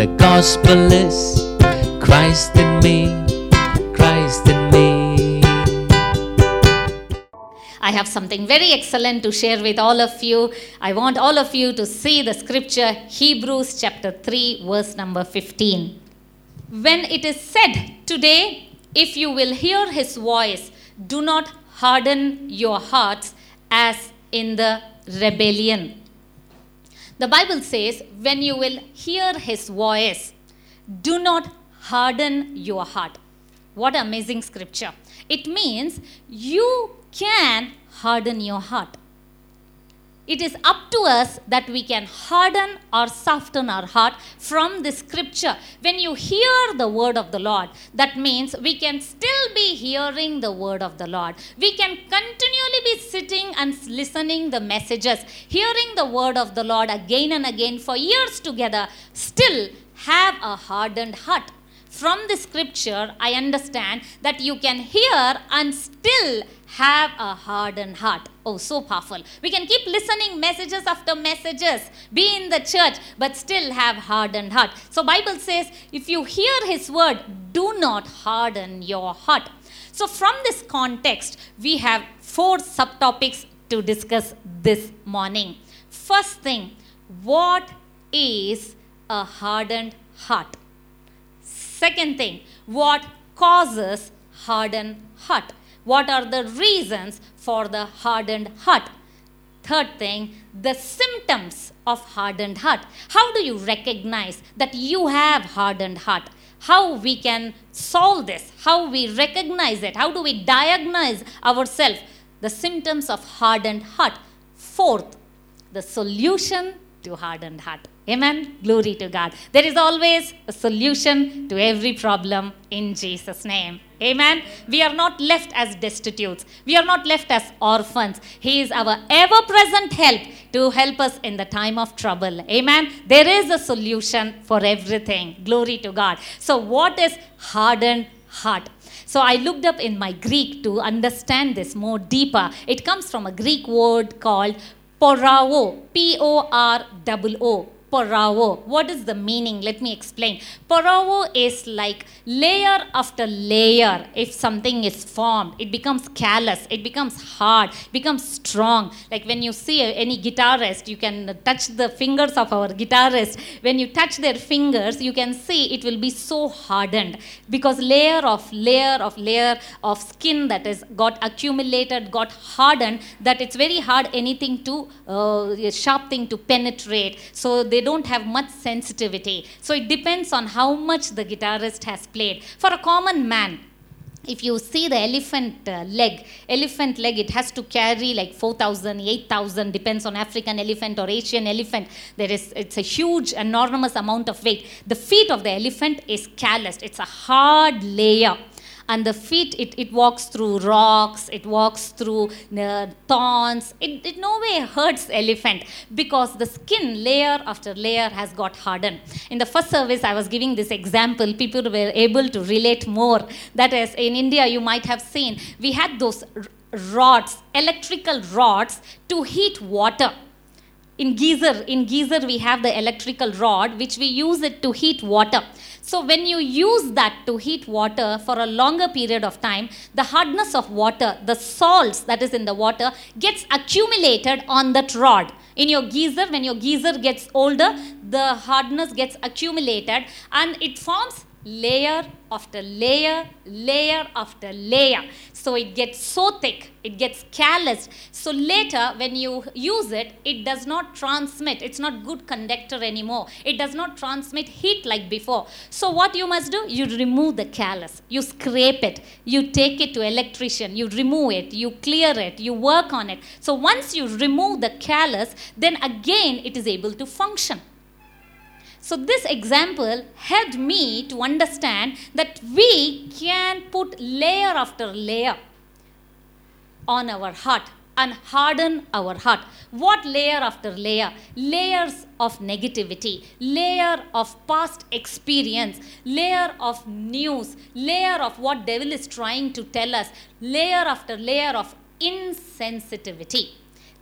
The gospel is Christ in me, Christ in me. I have something very excellent to share with all of you. I want all of you to see the scripture, Hebrews chapter 3, verse number 15. When it is said, today, if you will hear his voice, do not harden your hearts as in the rebellion. The Bible says, when you will hear his voice, do not harden your heart. What amazing scripture. It means you can harden your heart. It is up to us that we can harden or soften our heart from the scripture. When you hear the word of the Lord, that means we can still be hearing the word of the Lord. We can continually be sitting and listening the messages, hearing the word of the Lord again and again for years together, still have a hardened heart. From the scripture, I understand that you can hear and still have a hardened heart. Oh, so powerful. We can keep listening messages after messages, be in the church, but still have hardened heart. So Bible says, if you hear his word, do not harden your heart. So from this context, we have 4 subtopics to discuss this morning. First thing, what is a hardened heart? Second thing, what causes hardened heart? What are the reasons for the hardened heart? Third thing, the symptoms of hardened heart. How do you recognize that you have hardened heart? How we can solve this? How we recognize it? How do we diagnose ourselves? The symptoms of hardened heart. Fourth, the solution to hardened heart. Amen. Glory to God. There is always a solution to every problem in Jesus' name. Amen. We are not left as destitutes. We are not left as orphans. He is our ever-present help to help us in the time of trouble. Amen. There is a solution for everything. Glory to God. So what is hardened heart? So I looked up in my Greek to understand this more deeper. It comes from a Greek word called porao, P-O-R-O-O. Paravo. What is the meaning? Let me explain. Paravo is like layer after layer. If something is formed, it becomes callous, it becomes hard, becomes strong. Like when you see any guitarist, you can touch the fingers of our guitarist. When you touch their fingers, you can see it will be so hardened because layer of layer of layer of skin that has got accumulated, got hardened, that it's very hard anything to, sharp thing to penetrate. So they don't have much sensitivity. So it depends on how much the guitarist has played. For a common man, if you see the elephant leg, it has to carry like 4,000, 8,000, depends on African elephant or Asian elephant. It's a huge, enormous amount of weight. The feet of the elephant is calloused. It's a hard layer. And the feet, it walks through rocks, it walks through thorns. It no way hurts elephant because the skin layer after layer has got hardened. In the first service, I was giving this example. People were able to relate more. That is, in India, you might have seen, we had those rods, electrical rods to heat water. In geyser we have the electrical rod which we use it to heat water. So when you use that to heat water for a longer period of time, the hardness of water, the salts that is in the water gets accumulated on that rod. In your geyser, when your geyser gets older, the hardness gets accumulated and it forms layer after layer, layer after layer. So it gets so thick, it gets calloused. So later when you use it, it does not transmit. It's not good conductor anymore. It does not transmit heat like before. So what you must do? You remove the callus. You scrape it. You take it to electrician. You remove it. You clear it. You work on it. So once you remove the callus, then again it is able to function. So this example helped me to understand that we can put layer after layer on our heart and harden our heart. What layer after layer? Layers of negativity, layer of past experience, layer of news, layer of what devil is trying to tell us, layer after layer of insensitivity.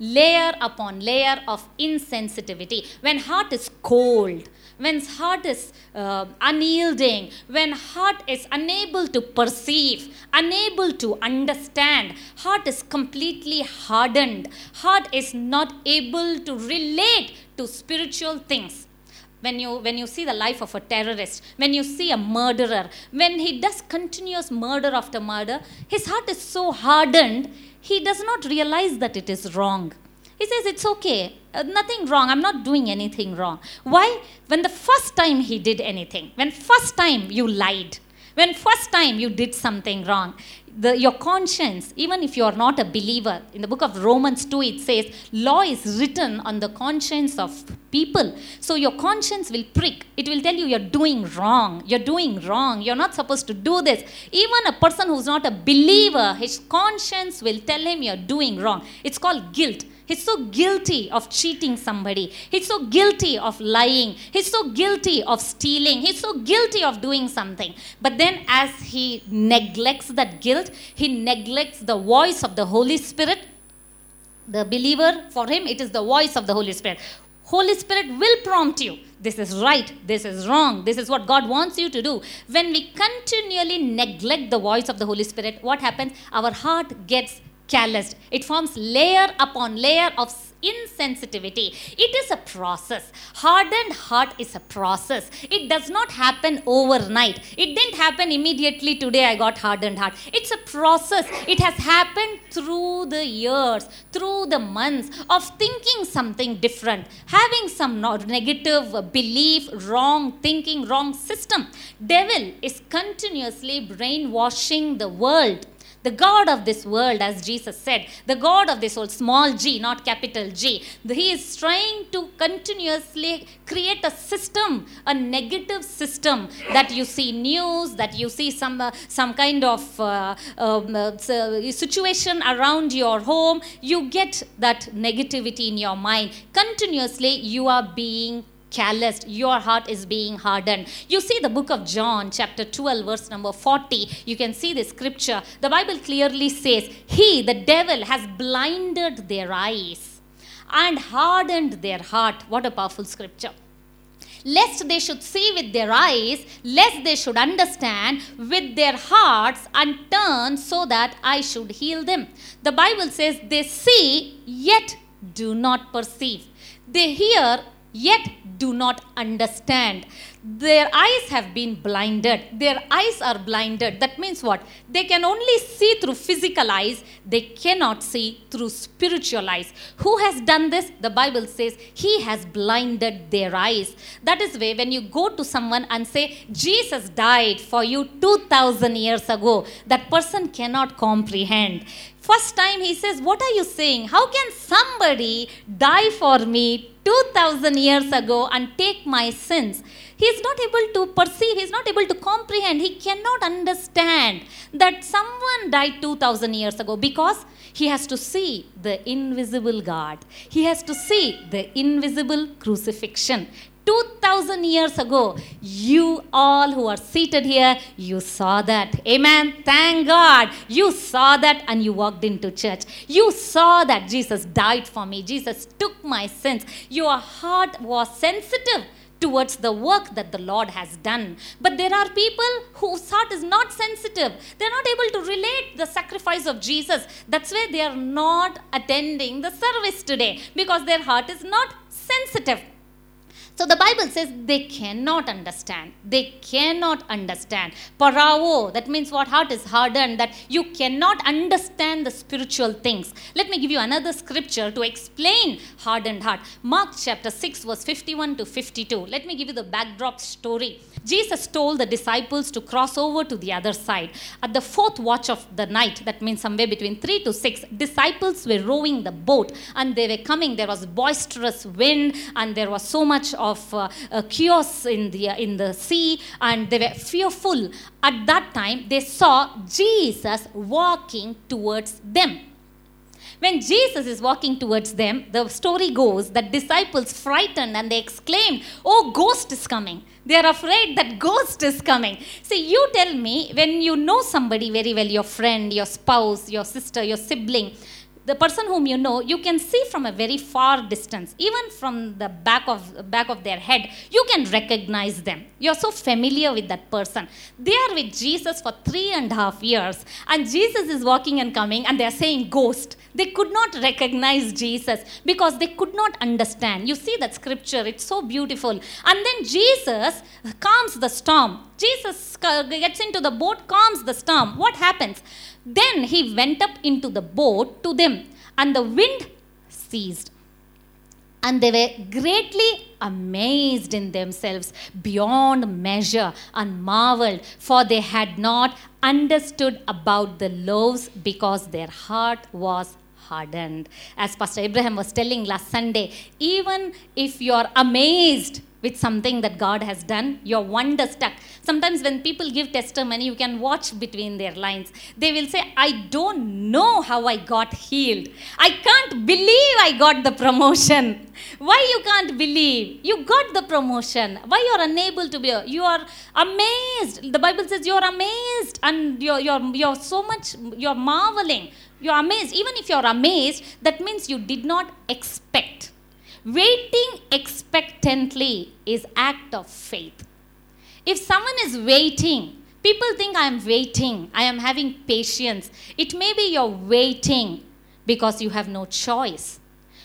Layer upon layer of insensitivity. When heart is cold, when heart is unyielding, when heart is unable to perceive, unable to understand, heart is completely hardened, heart is not able to relate to spiritual things. When you see the life of a terrorist, when you see a murderer, when he does continuous murder after murder, his heart is so hardened, he does not realize that it is wrong. He says, it's okay, nothing wrong, I'm not doing anything wrong. Why? When the first time he did anything, when first time you lied, when first time you did something wrong, your conscience, even if you are not a believer, in the book of Romans 2, it says, law is written on the conscience of people. So your conscience will prick. It will tell you you're doing wrong. You're doing wrong. You're not supposed to do this. Even a person who's not a believer, his conscience will tell him you're doing wrong. It's called guilt. He's so guilty of cheating somebody. He's so guilty of lying. He's so guilty of stealing. He's so guilty of doing something. But then as he neglects that guilt, he neglects the voice of the Holy Spirit. The believer, for him, it is the voice of the Holy Spirit. Holy Spirit will prompt you. This is right. This is wrong. This is what God wants you to do. When we continually neglect the voice of the Holy Spirit, what happens? Our heart gets calloused. It forms layer upon layer of insensitivity. It is a process. Hardened heart is a process. It does not happen overnight. It didn't happen immediately today I got hardened heart. It's a process. It has happened through the years, through the months of thinking something different, having some negative belief, wrong thinking, wrong system. Devil is continuously brainwashing the world. The God of this world, as Jesus said, the God of this world, small g, not capital G. He is trying to continuously create a system, a negative system, that you see news, that you see some kind of situation around your home. You get that negativity in your mind. Continuously, you are being calloused, your heart is being hardened. You see the book of John, chapter 12, verse number 40. You can see this scripture. The Bible clearly says, he, the devil, has blinded their eyes and hardened their heart. What a powerful scripture. Lest they should see with their eyes, lest they should understand with their hearts and turn, so that I should heal them. The Bible says, they see, yet do not perceive. They hear, yet do not understand. Their eyes have been blinded. Their eyes are blinded. That means what? They can only see through physical eyes. They cannot see through spiritual eyes. Who has done this? The Bible says he has blinded their eyes. That is why when you go to someone and say, Jesus died for you 2,000 years ago, that person cannot comprehend. First time he says, what are you saying? How can somebody die for me 2,000 years ago and take my sins? He is not able to perceive. He is not able to comprehend. He cannot understand that someone died 2,000 years ago, because he has to see the invisible God. He has to see the invisible crucifixion. 2,000 years ago, you all who are seated here, you saw that. Amen. Thank God. You saw that and you walked into church. You saw that Jesus died for me. Jesus took my sins. Your heart was sensitive towards the work that the Lord has done. But there are people whose heart is not sensitive. They're not able to relate the sacrifice of Jesus. That's why they are not attending the service today, because their heart is not sensitive. So the Bible says they cannot understand. They cannot understand. Paravo, that means what? Heart is hardened, that you cannot understand the spiritual things. Let me give you another scripture to explain hardened heart. Mark chapter 6, verse 51 to 52. Let me give you the backdrop story. Jesus told the disciples to cross over to the other side. At the fourth watch of the night, that means somewhere between 3 to 6, disciples were rowing the boat and they were coming. There was boisterous wind and there was so much of chaos in the sea, and they were fearful. At that time, they saw Jesus walking towards them. When Jesus is walking towards them, the story goes that disciples frightened and they exclaimed, oh, ghost is coming. They are afraid that ghost is coming. See, you tell me, when you know somebody very well, your friend, your spouse, your sister, your sibling, the person whom you know, you can see from a very far distance, even from the back of their head, you can recognize them. You're so familiar with that person. They are with Jesus for 3.5 years, and Jesus is walking and coming, and they are saying ghost. They could not recognize Jesus because they could not understand. You see that scripture, it's so beautiful. And then Jesus calms the storm. Jesus gets into the boat, calms the storm. What happens? Then he went up into the boat to them, and the wind ceased. And they were greatly amazed in themselves beyond measure and marveled, for they had not understood about the loaves because their heart was hardened. As Pastor Abraham was telling last Sunday, even if you are amazed with something that God has done, your wonder stuck. Sometimes when people give testimony, you can watch between their lines. They will say, I don't know how I got healed. I can't believe I got the promotion. Why you can't believe? You got the promotion. Why you are unable to be? You are amazed. The Bible says you are amazed, and you're so much, you're marveling. You're amazed. Even if you're amazed, that means you did not expect. Waiting expectantly is act of faith. If someone is waiting, people think I am waiting, I am having patience. It may be you're waiting because you have no choice.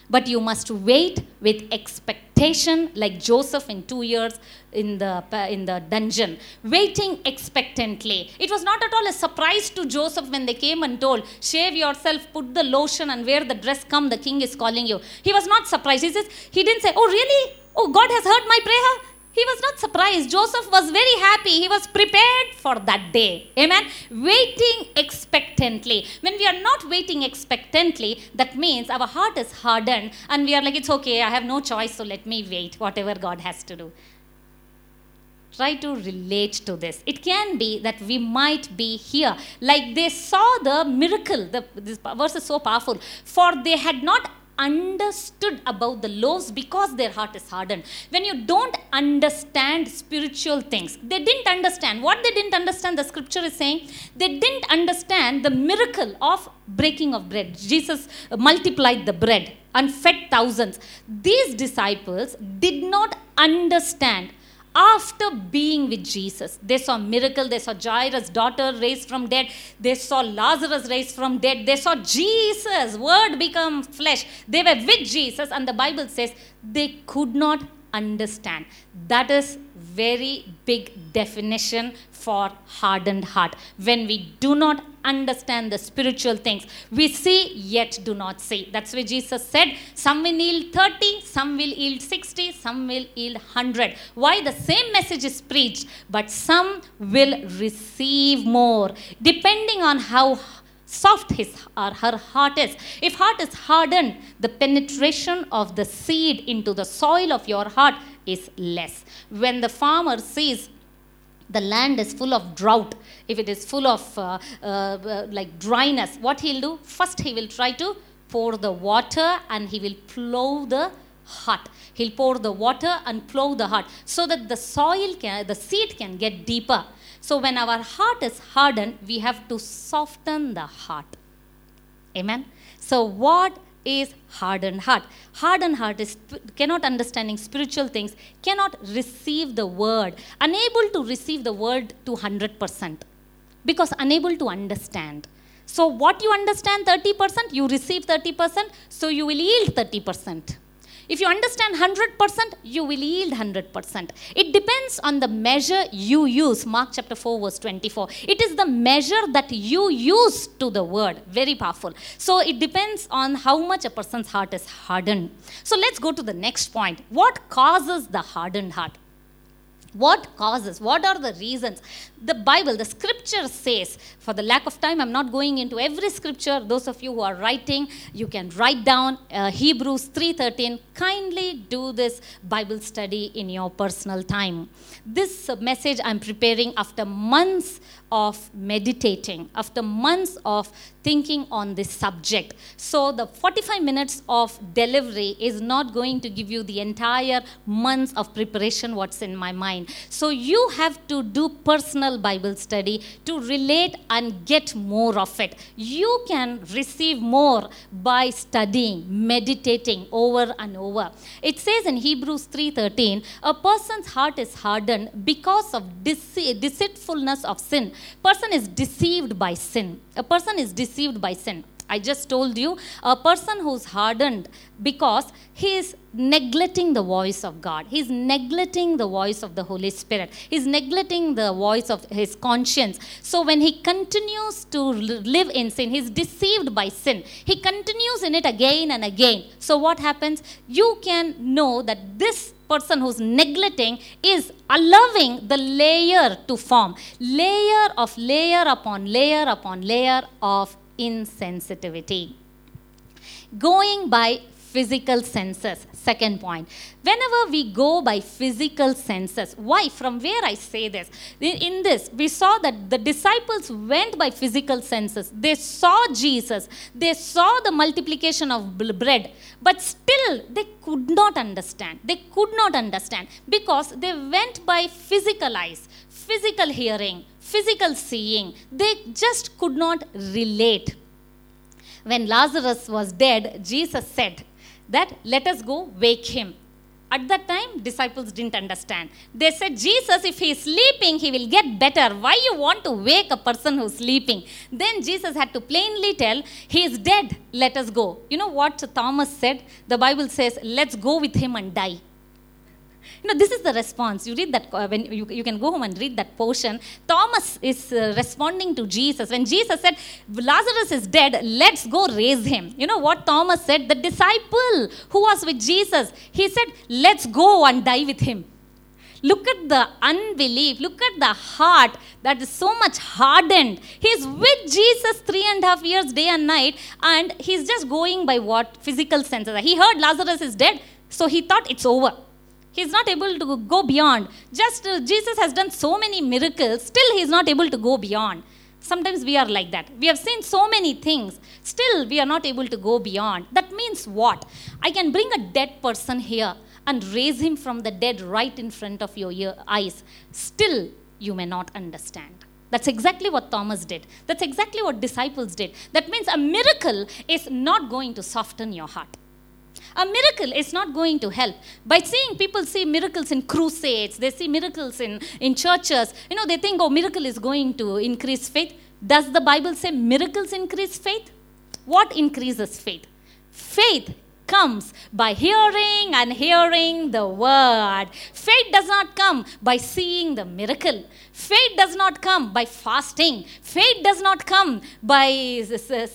But you must wait with expectation, like Joseph in 2 years in the dungeon, waiting expectantly. It was not at all a surprise to Joseph when they came and told, shave yourself, put the lotion and wear the dress, come, the king is calling you. He was not surprised. He didn't say, oh really? Oh, God has heard my prayer? He was not surprised. Joseph was very happy. He was prepared for that day. Amen. Waiting expectantly. When we are not waiting expectantly, that means our heart is hardened and we are like, it's okay, I have no choice, so let me wait, whatever God has to do. Try to relate to this. It can be that we might be here. Like they saw the miracle. This verse is so powerful. For they had not understood about the loaves because their heart is hardened. When you don't understand spiritual things, they didn't understand. What they didn't understand, the scripture is saying, they didn't understand the miracle of breaking of bread. Jesus multiplied the bread and fed thousands. These disciples did not understand. After being with Jesus, they saw miracle, they saw Jairus' daughter raised from dead, they saw Lazarus raised from dead, they saw Jesus, word become flesh. They were with Jesus, and the Bible says they could not understand. That is very big definition for hardened heart. When we do not understand the spiritual things, we see yet do not see. That's why Jesus said, some will yield 30, some will yield 60, some will yield 100. Why? The same message is preached, but some will receive more, depending on how soft his or her heart is. If heart is hardened, the penetration of the seed into the soil of your heart is less. When the farmer sees the land is full of drought, if it is full of like dryness, what he'll do? First he will try to pour the water and he will plow the heart. He'll pour the water and plow the heart so that the seed can get deeper. So when our heart is hardened, we have to soften the heart. Amen. So what is hardened heart? Hardened heart is cannot understanding spiritual things, cannot receive the word, unable to receive the word to 100%, because unable to understand. So what you understand 30%, you receive 30%, so you will yield 30%. If you understand 100%, you will yield 100%. It depends on the measure you use. Mark chapter 4 verse 24. It is the measure that you use to the word. Very powerful. So it depends on how much a person's heart is hardened. So let's go to the next point. What causes the hardened heart? What causes? What are the reasons? The Bible, the scripture says, for the lack of time, I'm not going into every scripture. Those of you who are writing, you can write down Hebrews 3:13. Kindly do this Bible study in your personal time. This message I'm preparing after months of meditating, after months of thinking on this subject. So the 45 minutes of delivery is not going to give you the entire months of preparation, what's in my mind. time. So you have to do personal Bible study to relate and get more of it. You can receive more by studying, meditating over and over. It says in Hebrews 3:13, a person's heart is hardened because of deceitfulness of sin. Person is deceived by sin. A person is deceived by sin. I just told you, a person who's hardened because he is neglecting the voice of God. He's neglecting the voice of the Holy Spirit. He's neglecting the voice of his conscience. So when he continues to live in sin, he's deceived by sin. He continues in it again and again. So what happens? You can know that this person who's neglecting is allowing the layer to form. Layer of layer upon layer upon layer of insensitivity. Going by physical senses, second point. Whenever we go by physical senses, why? From where I say this? In this, we saw that the disciples went by physical senses. They saw Jesus. They saw the multiplication of bread. But still, they could not understand. They could not understand because they went by physical eyes, physical hearing, physical seeing. They just could not relate. When Lazarus was dead, Jesus said that, let us go wake him. At that time, disciples didn't understand. They said, Jesus, if he is sleeping, he will get better. Why you want to wake a person who's sleeping? Then Jesus had to plainly tell, he is dead, let us go. You know what Thomas said? The Bible says, let's go with him and die. You know, this is the response. You read that, when you can go home and read that portion. Thomas is responding to Jesus. When Jesus said, Lazarus is dead, let's go raise him. You know what Thomas said? The disciple who was with Jesus, he said, let's go and die with him. Look at the unbelief. Look at the heart that is so much hardened. He's with Jesus 3.5 years, day and night, and he's just going by what? Physical senses. He heard Lazarus is dead, so he thought it's over. He's not able to go beyond. Just Jesus has done so many miracles, still he's not able to go beyond. Sometimes we are like that. We have seen so many things, still we are not able to go beyond. That means what? I can bring a dead person here and raise him from the dead right in front of your eyes. Still, you may not understand. That's exactly what Thomas did. That's exactly what disciples did. That means a miracle is not going to soften your heart. A miracle is not going to help. By seeing, people see miracles in crusades, they see miracles in churches. You know, they think, oh, miracle is going to increase faith. Does the Bible say miracles increase faith? What increases faith? Faith comes by hearing and hearing the word. Faith does not come by seeing the miracle. Faith does not come by fasting. Faith does not come by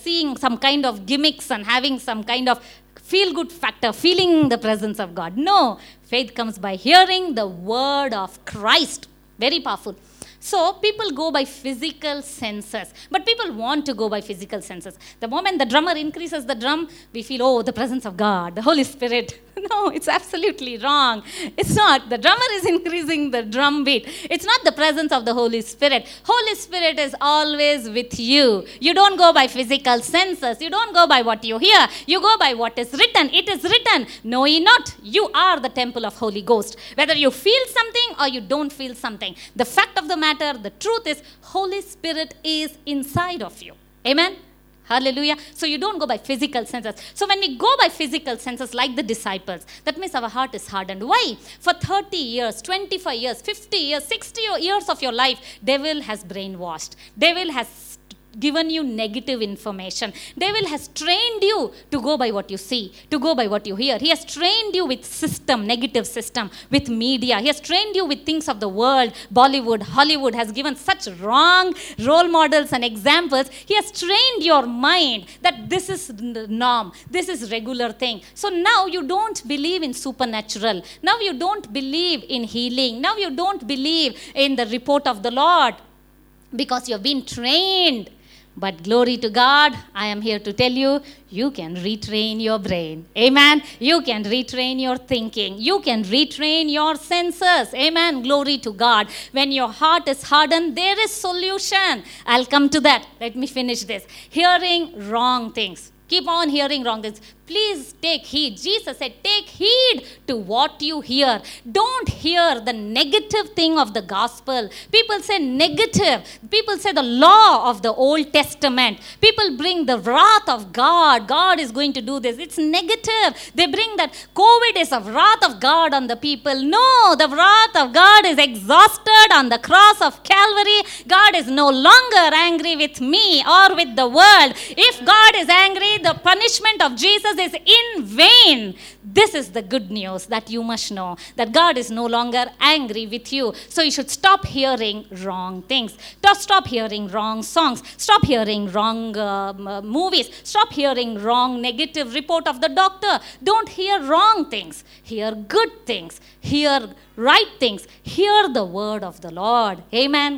seeing some kind of gimmicks and having some kind of feel good factor, feeling the presence of God. No, faith comes by hearing the word of Christ. Very powerful. So people go by physical senses, but people want to go by physical senses. The moment the drummer increases the drum, we feel, oh, the presence of God, the Holy Spirit. No, it's absolutely wrong. It's not. The drummer is increasing the drum beat. It's not the presence of the Holy Spirit. Holy Spirit is always with you. You don't go by physical senses. You don't go by what you hear. You go by what is written. It is written, know ye not, you are the temple of Holy Ghost. Whether you feel something or you don't feel something, the fact of the matter, the truth is, Holy Spirit is inside of you. Amen. Hallelujah. So you don't go by physical senses. So when we go by physical senses like the disciples, that means our heart is hardened. Why? For 30 years, 25 years, 50 years, 60 years of your life, devil has brainwashed. Devil has given you negative information. Devil has trained you to go by what you see, to go by what you hear. He has trained you with system, negative system, with media. He has trained you with things of the world. Bollywood, Hollywood has given such wrong role models and examples. He has trained your mind that this is the norm, this is regular thing. So now you don't believe in supernatural. Now you don't believe in healing. Now you don't believe in the report of the Lord because you have been trained. But glory to God, I am here to tell you, you can retrain your brain. Amen. You can retrain your thinking. You can retrain your senses. Amen. Glory to God. When your heart is hardened, there is solution. I'll come to that. Let me finish this. Hearing wrong things. Keep on hearing wrong things. Please take heed. Jesus said, take heed to what you hear. Don't hear the negative thing of the gospel. People say negative. People say the law of the Old Testament. People bring the wrath of God. God is going to do this. It's negative. They bring that COVID is the wrath of God on the people. No, the wrath of God is exhausted on the cross of Calvary. God is no longer angry with me or with the world. If God is angry, the punishment of Jesus is in vain. This is the good news that you must know, that God is no longer angry with you. So you should stop hearing wrong things. Stop hearing wrong songs. Stop hearing wrong movies. Stop hearing wrong negative report of the doctor. Don't hear wrong things. Hear good things. Hear right things. Hear the word of the Lord. Amen.